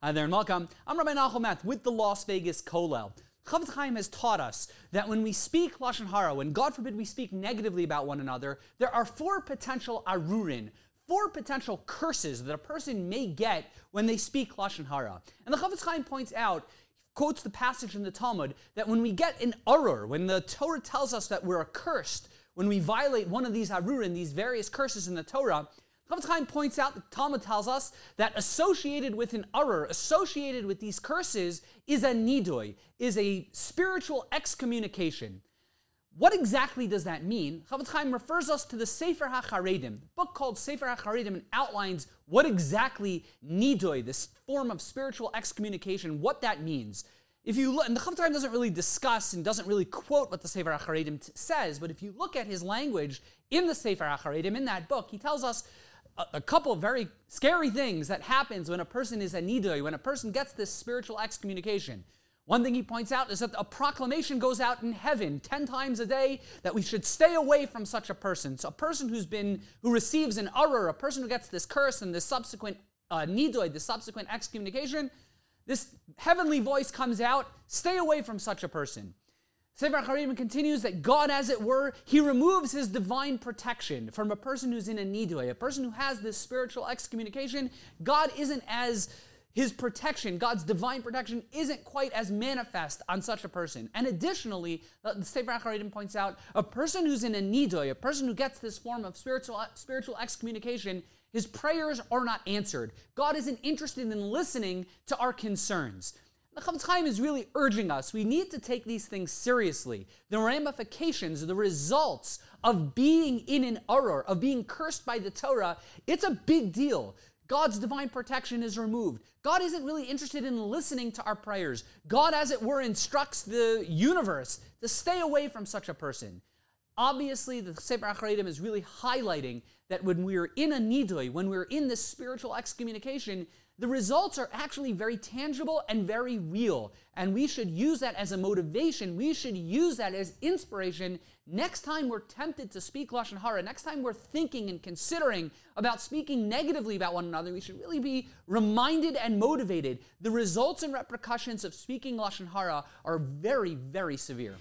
Hi there and welcome. I'm Rabbi Nachometh with the Las Vegas Kollel. Chofetz Chaim has taught us that when we speak Lashon Hara, when God forbid we speak negatively about one another, there are four potential Arurin, four potential curses that a person may get when they speak Lashon Hara. And the Chofetz Chaim points out, quotes the passage in the Talmud, that when we get an Arur, when the Torah tells us that we're accursed, when we violate one of these Arurin, these various curses in the Torah, Chofetz Chaim points out that the Talmud tells us that associated with an Arur, associated with these curses, is a nidui, is a spiritual excommunication. What exactly does that mean? Chofetz Chaim refers us to the Sefer HaCharedim, a book called Sefer HaKaritim, and outlines what exactly nidui, this form of spiritual excommunication, what that means. If you look, and the Chofetz Chaim doesn't really discuss and doesn't really quote what the Sefer HaCharedim says, but if you look at his language in the Sefer HaCharedim, in that book, he tells us a couple of very scary things that happens when a person is a nidui, when a person gets this spiritual excommunication. One thing he points out is that a proclamation goes out in heaven 10 times a day that we should stay away from such a person. So a person who receives an arur, a person who gets this curse and this subsequent nidui, this subsequent excommunication, this heavenly voice comes out, stay away from such a person. Sefer HaKaritim continues that God, as it were, he removes his divine protection from a person who's in a nidui, a person who has this spiritual excommunication. God isn't as, his protection, God's divine protection, isn't quite as manifest on such a person. And additionally, the Sefer HaKaritim points out, a person who's in a nidui, a person who gets this form of spiritual excommunication, his prayers are not answered. God isn't interested in listening to our concerns. The Chofetz Chaim is really urging us, we need to take these things seriously. The ramifications, the results of being in an arur, of being cursed by the Torah, it's a big deal. God's divine protection is removed. God isn't really interested in listening to our prayers. God, as it were, instructs the universe to stay away from such a person. Obviously, the Sefer HaKaredim is really highlighting that when we're in a nidui, when we're in this spiritual excommunication, the results are actually very tangible and very real, and we should use that as a motivation. We should use that as inspiration. Next time we're tempted to speak Lashon Hara, next time we're thinking and considering about speaking negatively about one another, we should really be reminded and motivated. The results and repercussions of speaking Lashon Hara are very, very severe.